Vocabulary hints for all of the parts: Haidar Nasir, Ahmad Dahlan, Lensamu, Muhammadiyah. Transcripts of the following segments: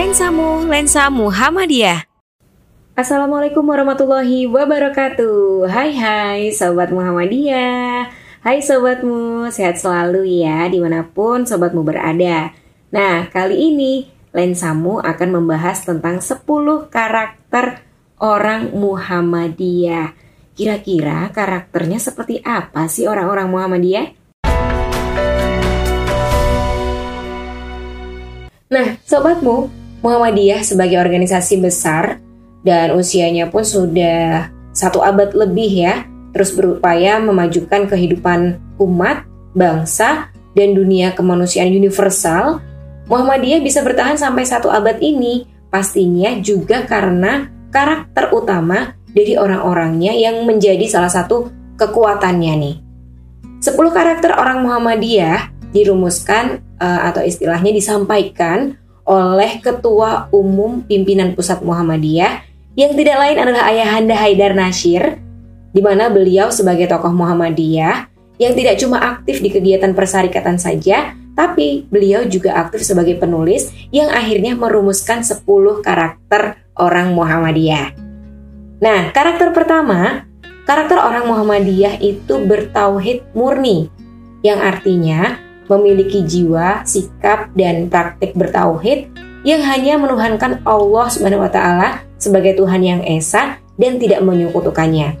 Lensa Muhammadiyah. Assalamualaikum warahmatullahi wabarakatuh. Hai Sobat Muhammadiyah. Hai Sobatmu, sehat selalu ya dimanapun Sobatmu berada. Nah, kali ini Lensamu akan membahas tentang 10 karakter orang Muhammadiyah. Kira-kira karakternya seperti apa sih orang-orang Muhammadiyah? Nah, Sobatmu, Muhammadiyah sebagai organisasi besar dan usianya pun sudah 1 abad lebih ya, terus berupaya memajukan kehidupan umat, bangsa, dan dunia kemanusiaan universal. Muhammadiyah bisa bertahan sampai 1 abad ini, pastinya juga karena karakter utama dari orang-orangnya yang menjadi salah satu kekuatannya nih. 10 karakter orang Muhammadiyah dirumuskan atau istilahnya disampaikan oleh Ketua Umum Pimpinan Pusat Muhammadiyah yang tidak lain adalah Ayahanda Haidar Nasir, di mana beliau sebagai tokoh Muhammadiyah yang tidak cuma aktif di kegiatan persyarikatan saja, tapi beliau juga aktif sebagai penulis yang akhirnya merumuskan 10 karakter orang Muhammadiyah. Nah, karakter pertama, karakter orang Muhammadiyah itu bertauhid murni, yang artinya memiliki jiwa, sikap, dan praktik bertauhid yang hanya menuhankan Allah SWT sebagai Tuhan yang Esa dan tidak menyekutukannya.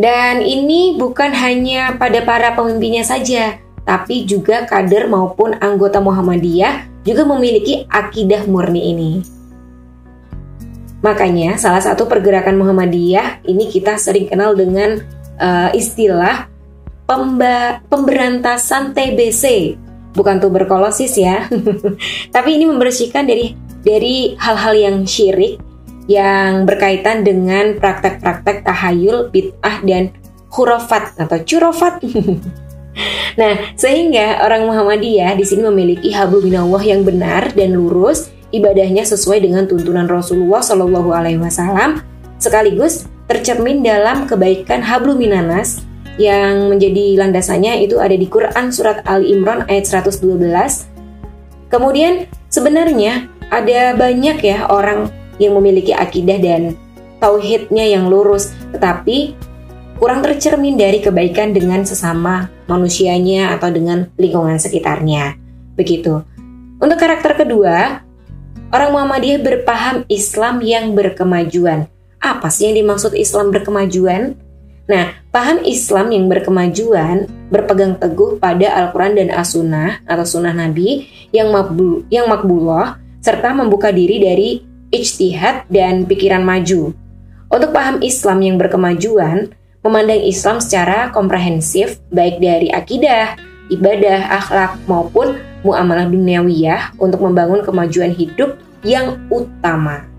Dan ini bukan hanya pada para pemimpinnya saja, tapi juga kader maupun anggota Muhammadiyah juga memiliki akidah murni ini. Makanya salah satu pergerakan Muhammadiyah ini kita sering kenal dengan istilah pemberantasan TBC, bukan tuberkulosis ya. Tapi ini membersihkan dari hal-hal yang syirik yang berkaitan dengan praktek-praktek tahayul, bid'ah, dan khurafat atau curofat. Nah, sehingga orang Muhammadiyah di sini memiliki hablum minallah yang benar dan lurus, ibadahnya sesuai dengan tuntunan Rasulullah SAW, sekaligus tercermin dalam kebaikan hablum minanas yang menjadi landasannya itu ada di Quran Surat Ali Imran ayat 112. Kemudian sebenarnya ada banyak ya orang yang memiliki akidah dan tauhidnya yang lurus, tetapi kurang tercermin dari kebaikan dengan sesama manusianya atau dengan lingkungan sekitarnya. Begitu. Untuk karakter kedua, orang Muhammadiyah berpaham Islam yang berkemajuan. Apa sih yang dimaksud Islam berkemajuan? Nah, paham Islam yang berkemajuan berpegang teguh pada Al-Quran dan As-Sunnah atau Sunnah Nabi yang makbullah, serta membuka diri dari ijtihad dan pikiran maju. Untuk paham Islam yang berkemajuan, memandang Islam secara komprehensif, baik dari akidah, ibadah, akhlak, maupun muamalah duniawiyah untuk membangun kemajuan hidup yang utama.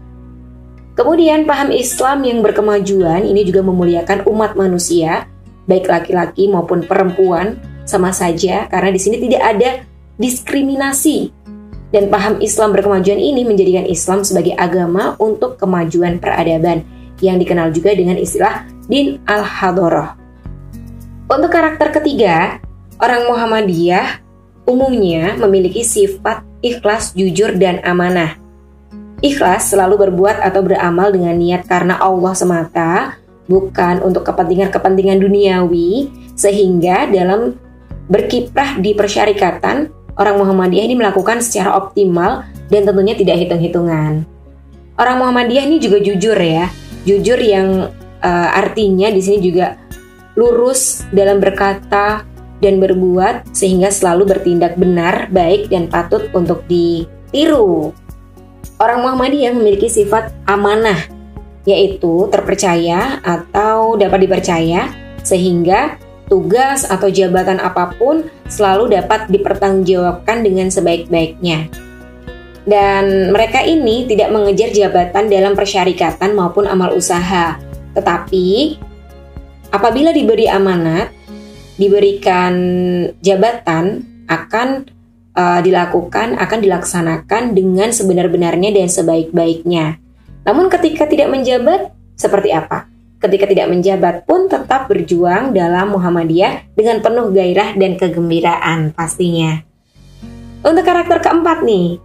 Kemudian paham Islam yang berkemajuan ini juga memuliakan umat manusia, baik laki-laki maupun perempuan, sama saja karena di sini tidak ada diskriminasi. Dan paham Islam berkemajuan ini menjadikan Islam sebagai agama untuk kemajuan peradaban yang dikenal juga dengan istilah Din al-Hadoroh. Untuk karakter ketiga, orang Muhammadiyah umumnya memiliki sifat ikhlas, jujur, dan amanah. Ikhlas selalu berbuat atau beramal dengan niat karena Allah semata, bukan untuk kepentingan-kepentingan duniawi, sehingga dalam berkiprah di persyarikatan, orang Muhammadiyah ini melakukan secara optimal dan tentunya tidak hitung-hitungan. Orang Muhammadiyah ini juga jujur ya, jujur yang artinya di sini juga lurus dalam berkata dan berbuat, sehingga selalu bertindak benar, baik, dan patut untuk ditiru. Orang Muhammadiyah memiliki sifat amanah, yaitu terpercaya atau dapat dipercaya, sehingga tugas atau jabatan apapun selalu dapat dipertanggungjawabkan dengan sebaik-baiknya. Dan mereka ini tidak mengejar jabatan dalam persyarikatan maupun amal usaha, tetapi apabila diberi amanat, diberikan jabatan akan dilaksanakan dengan sebenar-benarnya dan sebaik-baiknya. Namun ketika tidak menjabat, seperti apa? Ketika tidak menjabat pun tetap berjuang dalam Muhammadiyah dengan penuh gairah dan kegembiraan pastinya. Untuk karakter keempat nih,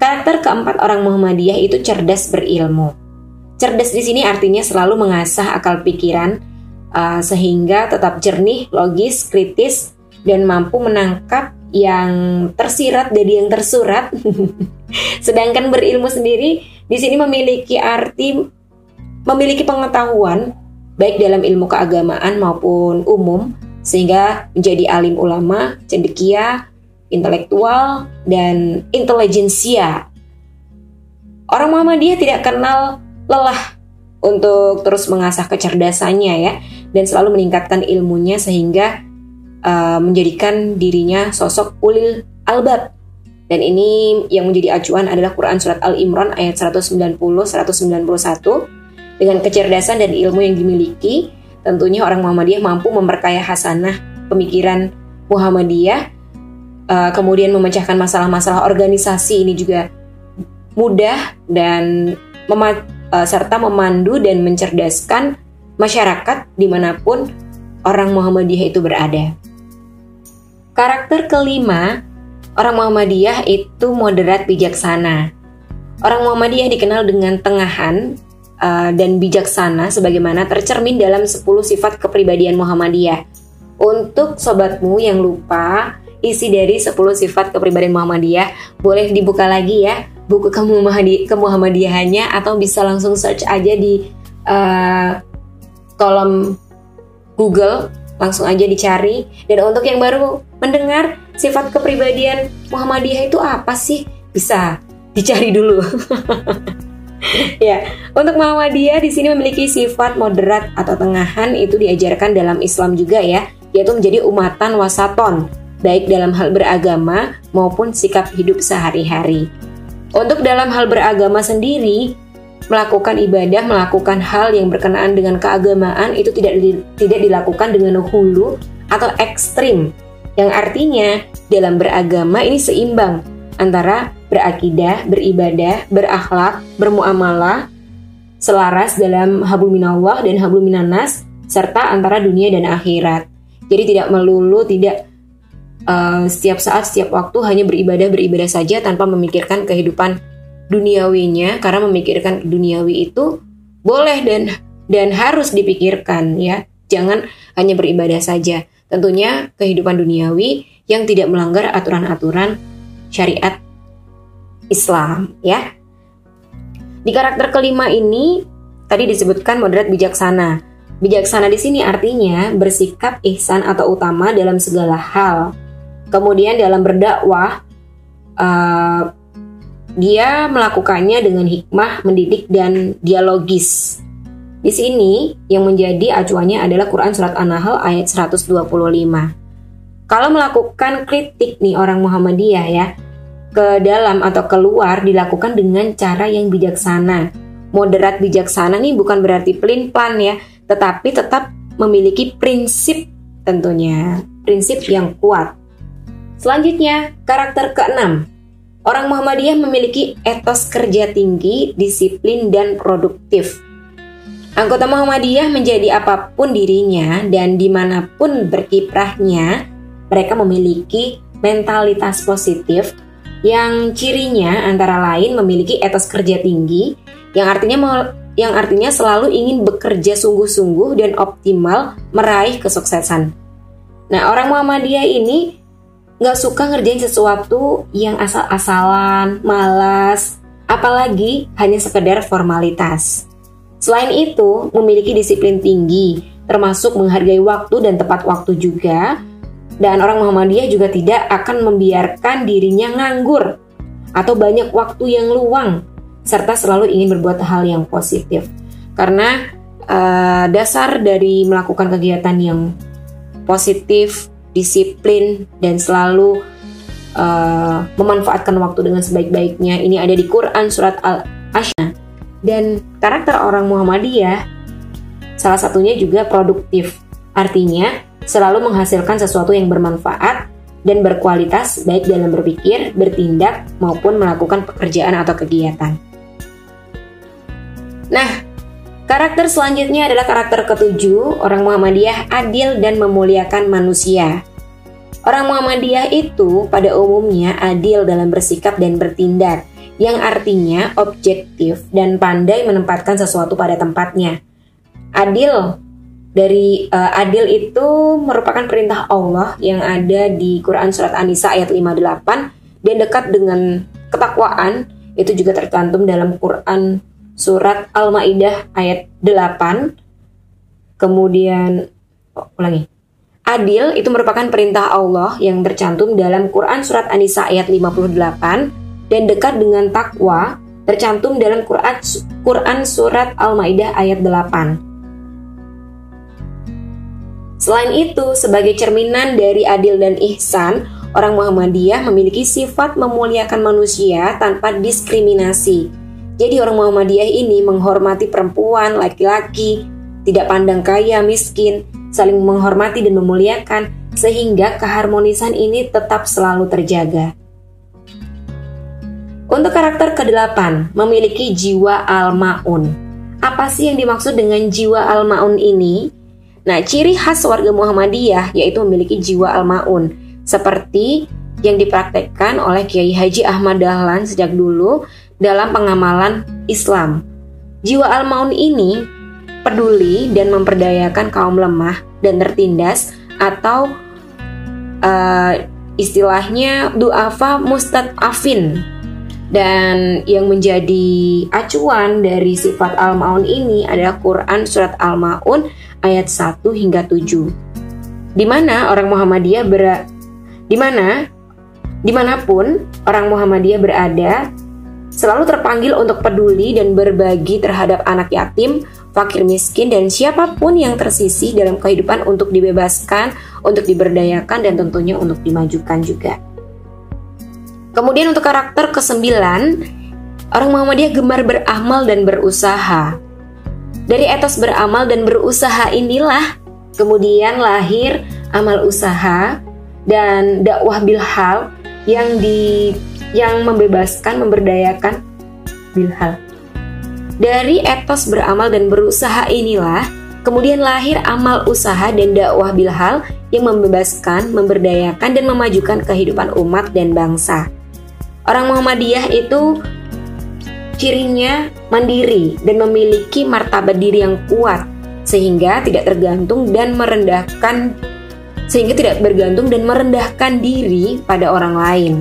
Karakter keempat orang Muhammadiyah itu cerdas berilmu. Cerdas di sini artinya selalu mengasah akal pikiran sehingga tetap jernih, logis, kritis, dan mampu menangkap yang tersirat dari yang tersurat. Sedangkan berilmu sendiri di sini memiliki arti memiliki pengetahuan baik dalam ilmu keagamaan maupun umum, sehingga menjadi alim ulama, cendekia, intelektual, dan intelijensia. Orang Muhammadiyah tidak kenal lelah untuk terus mengasah kecerdasannya ya, dan selalu meningkatkan ilmunya sehingga menjadikan dirinya sosok ulil albab. Dan ini yang menjadi acuan adalah Quran Surat Al-Imran ayat 190-191. Dengan kecerdasan dan ilmu yang dimiliki, tentunya orang Muhammadiyah mampu memperkaya hasanah pemikiran Muhammadiyah, kemudian memecahkan masalah-masalah organisasi ini juga mudah, dan serta memandu dan mencerdaskan masyarakat dimanapun orang Muhammadiyah itu berada. Karakter kelima, orang Muhammadiyah itu moderat bijaksana. Orang Muhammadiyah dikenal dengan tengahan dan bijaksana sebagaimana tercermin dalam 10 sifat kepribadian Muhammadiyah. Untuk sobatmu yang lupa isi dari 10 sifat kepribadian Muhammadiyah, boleh dibuka lagi ya buku kemuhammadiyahannya, atau bisa langsung search aja di kolom Google, langsung aja dicari. Dan untuk yang baru mendengar sifat kepribadian Muhammadiyah itu apa sih, bisa dicari dulu. Ya, untuk Muhammadiyah di sini memiliki sifat moderat atau tengahan, itu diajarkan dalam Islam juga ya, yaitu menjadi umatan wasaton, baik dalam hal beragama maupun sikap hidup sehari-hari. Untuk dalam hal beragama sendiri, melakukan ibadah, melakukan hal yang berkenaan dengan keagamaan itu tidak dilakukan dengan hulu atau ekstrim, yang artinya dalam beragama ini seimbang antara berakidah, beribadah, berakhlak, bermuamalah, selaras dalam hablum minallah dan hablum minannas, serta antara dunia dan akhirat. Jadi tidak melulu, tidak setiap saat, setiap waktu hanya beribadah saja tanpa memikirkan kehidupan duniawinya, karena memikirkan duniawi itu boleh dan harus dipikirkan ya. Jangan hanya beribadah saja, tentunya kehidupan duniawi yang tidak melanggar aturan-aturan syariat Islam ya. Di karakter kelima ini tadi disebutkan moderat bijaksana. Bijaksana di sini artinya bersikap ihsan atau utama dalam segala hal. Kemudian dalam berdakwah, dia melakukannya dengan hikmah, mendidik, dan dialogis. Di sini yang menjadi acuannya adalah Quran Surat An-Nahl ayat 125. Kalau melakukan kritik nih orang Muhammadiyah ya, ke dalam atau keluar dilakukan dengan cara yang bijaksana. Moderat bijaksana nih bukan berarti pelin-pelan ya, tetapi tetap memiliki prinsip, tentunya prinsip yang kuat. Selanjutnya, karakter ke-6. Orang Muhammadiyah memiliki etos kerja tinggi, disiplin, dan produktif. Anggota Muhammadiyah menjadi apapun dirinya dan dimanapun berkiprahnya, mereka memiliki mentalitas positif yang cirinya antara lain memiliki etos kerja tinggi, yang artinya selalu ingin bekerja sungguh-sungguh dan optimal meraih kesuksesan. Nah, orang Muhammadiyah ini nggak suka ngerjain sesuatu yang asal-asalan, malas, apalagi hanya sekedar formalitas. Selain itu, memiliki disiplin tinggi, termasuk menghargai waktu dan tepat waktu juga. Dan orang Muhammadiyah juga tidak akan membiarkan dirinya nganggur atau banyak waktu yang luang, serta selalu ingin berbuat hal yang positif. Karena dasar dari melakukan kegiatan yang positif, disiplin, dan selalu memanfaatkan waktu dengan sebaik-baiknya, ini ada di Quran Surat Al-Ashna. Dan karakter orang Muhammadiyah salah satunya juga produktif, artinya selalu menghasilkan sesuatu yang bermanfaat dan berkualitas, baik dalam berpikir, bertindak, maupun melakukan pekerjaan atau kegiatan. Nah, karakter selanjutnya adalah karakter ke-7, orang Muhammadiyah adil dan memuliakan manusia. Orang Muhammadiyah itu pada umumnya adil dalam bersikap dan bertindak. yang artinya objektif dan pandai menempatkan sesuatu pada tempatnya. Adil, dari adil itu merupakan perintah Allah yang ada di Quran Surat An-Nisa ayat 58, dan dekat dengan ketakwaan, itu juga tercantum dalam Quran Surat Al-Ma'idah ayat 8. Kemudian, adil itu merupakan perintah Allah yang tercantum dalam Quran Surat An-Nisa ayat 58, dan dekat dengan takwa tercantum dalam Quran Surat Al-Ma'idah ayat 8. Selain itu, sebagai cerminan dari adil dan ihsan, orang Muhammadiyah memiliki sifat memuliakan manusia tanpa diskriminasi. Jadi orang Muhammadiyah ini menghormati perempuan, laki-laki, tidak pandang kaya, miskin, saling menghormati dan memuliakan, sehingga keharmonisan ini tetap selalu terjaga. Untuk karakter ke-8, memiliki jiwa al-ma'un. Apa sih yang dimaksud dengan jiwa al-ma'un ini? Nah, ciri khas warga Muhammadiyah yaitu memiliki jiwa al-ma'un, seperti yang dipraktekkan oleh Kiai Haji Ahmad Dahlan sejak dulu dalam pengamalan Islam. Jiwa al-ma'un ini peduli dan memperdayakan kaum lemah dan tertindas, atau istilahnya du'afa mustad'afin. Dan yang menjadi acuan dari sifat al-ma'un ini adalah Quran Surat Al-Ma'un ayat 1 hingga 7. Dimanapun orang Muhammadiyah berada, selalu terpanggil untuk peduli dan berbagi terhadap anak yatim, fakir miskin, dan siapapun yang tersisih dalam kehidupan untuk dibebaskan, untuk diberdayakan, dan tentunya untuk dimajukan juga. Kemudian untuk karakter ke-9, orang Muhammadiyah gemar beramal dan berusaha. Dari etos beramal dan berusaha inilah kemudian lahir amal usaha dan dakwah bilhal yang membebaskan, memberdayakan bilhal. Dari etos beramal dan berusaha inilah kemudian lahir amal usaha dan dakwah bilhal yang membebaskan, memberdayakan, dan memajukan kehidupan umat dan bangsa. Orang Muhammadiyah itu cirinya mandiri dan memiliki martabat diri yang kuat, sehingga tidak bergantung dan merendahkan diri pada orang lain.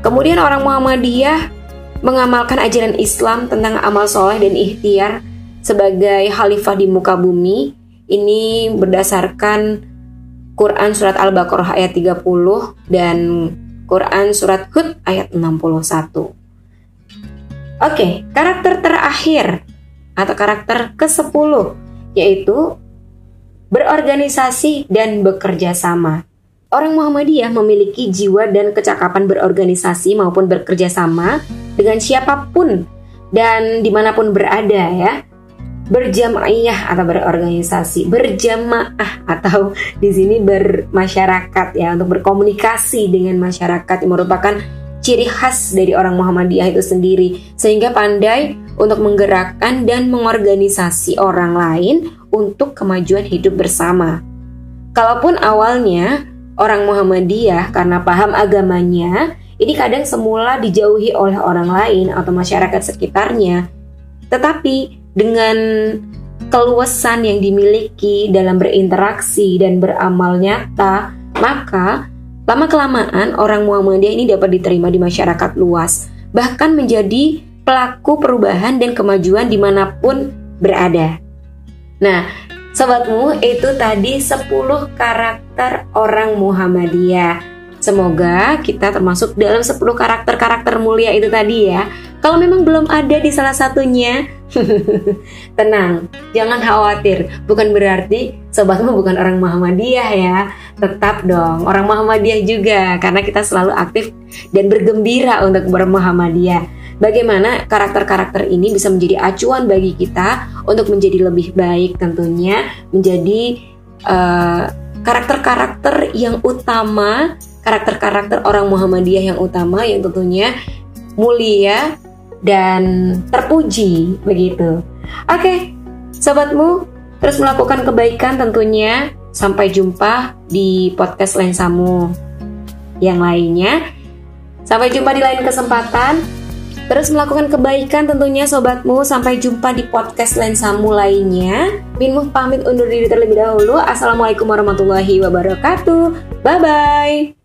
Kemudian orang Muhammadiyah mengamalkan ajaran Islam tentang amal soleh dan ikhtiar sebagai khalifah di muka bumi. Ini berdasarkan Quran Surat Al-Baqarah ayat 30 dan Quran Surat Hud ayat 61. Oke, karakter terakhir atau karakter ke-10 yaitu berorganisasi dan bekerja sama. Orang Muhammadiyah memiliki jiwa dan kecakapan berorganisasi maupun bekerja sama dengan siapapun dan dimanapun berada ya. Berjamaah atau di sini bermasyarakat ya, untuk berkomunikasi dengan masyarakat merupakan ciri khas dari orang Muhammadiyah itu sendiri, sehingga pandai untuk menggerakkan dan mengorganisasi orang lain untuk kemajuan hidup bersama. Kalaupun awalnya orang Muhammadiyah karena paham agamanya ini kadang semula dijauhi oleh orang lain atau masyarakat sekitarnya, tetapi dengan keluasan yang dimiliki dalam berinteraksi dan beramal nyata, maka lama-kelamaan orang Muhammadiyah ini dapat diterima di masyarakat luas, bahkan menjadi pelaku perubahan dan kemajuan dimanapun berada. Nah, sobatmu, itu tadi 10 karakter orang Muhammadiyah. Semoga kita termasuk dalam 10 karakter-karakter mulia itu tadi ya. Kalau memang belum ada di salah satunya, tenang, jangan khawatir. Bukan berarti sobatmu bukan orang Muhammadiyah ya. Tetap dong, orang Muhammadiyah juga, karena kita selalu aktif dan bergembira untuk bermuhammadiyah. Bagaimana karakter-karakter ini bisa menjadi acuan bagi kita untuk menjadi lebih baik tentunya, menjadi karakter-karakter yang utama, karakter-karakter orang Muhammadiyah yang utama, yang tentunya mulia dan terpuji begitu. Oke, sobatmu, terus melakukan kebaikan tentunya. Sampai jumpa di podcast Lensamu yang lainnya. Sampai jumpa di lain kesempatan. Terus melakukan kebaikan tentunya sobatmu. Sampai jumpa di podcast Lensamu lainnya. Minmu pamit undur diri terlebih dahulu. Assalamualaikum warahmatullahi wabarakatuh. Bye-bye.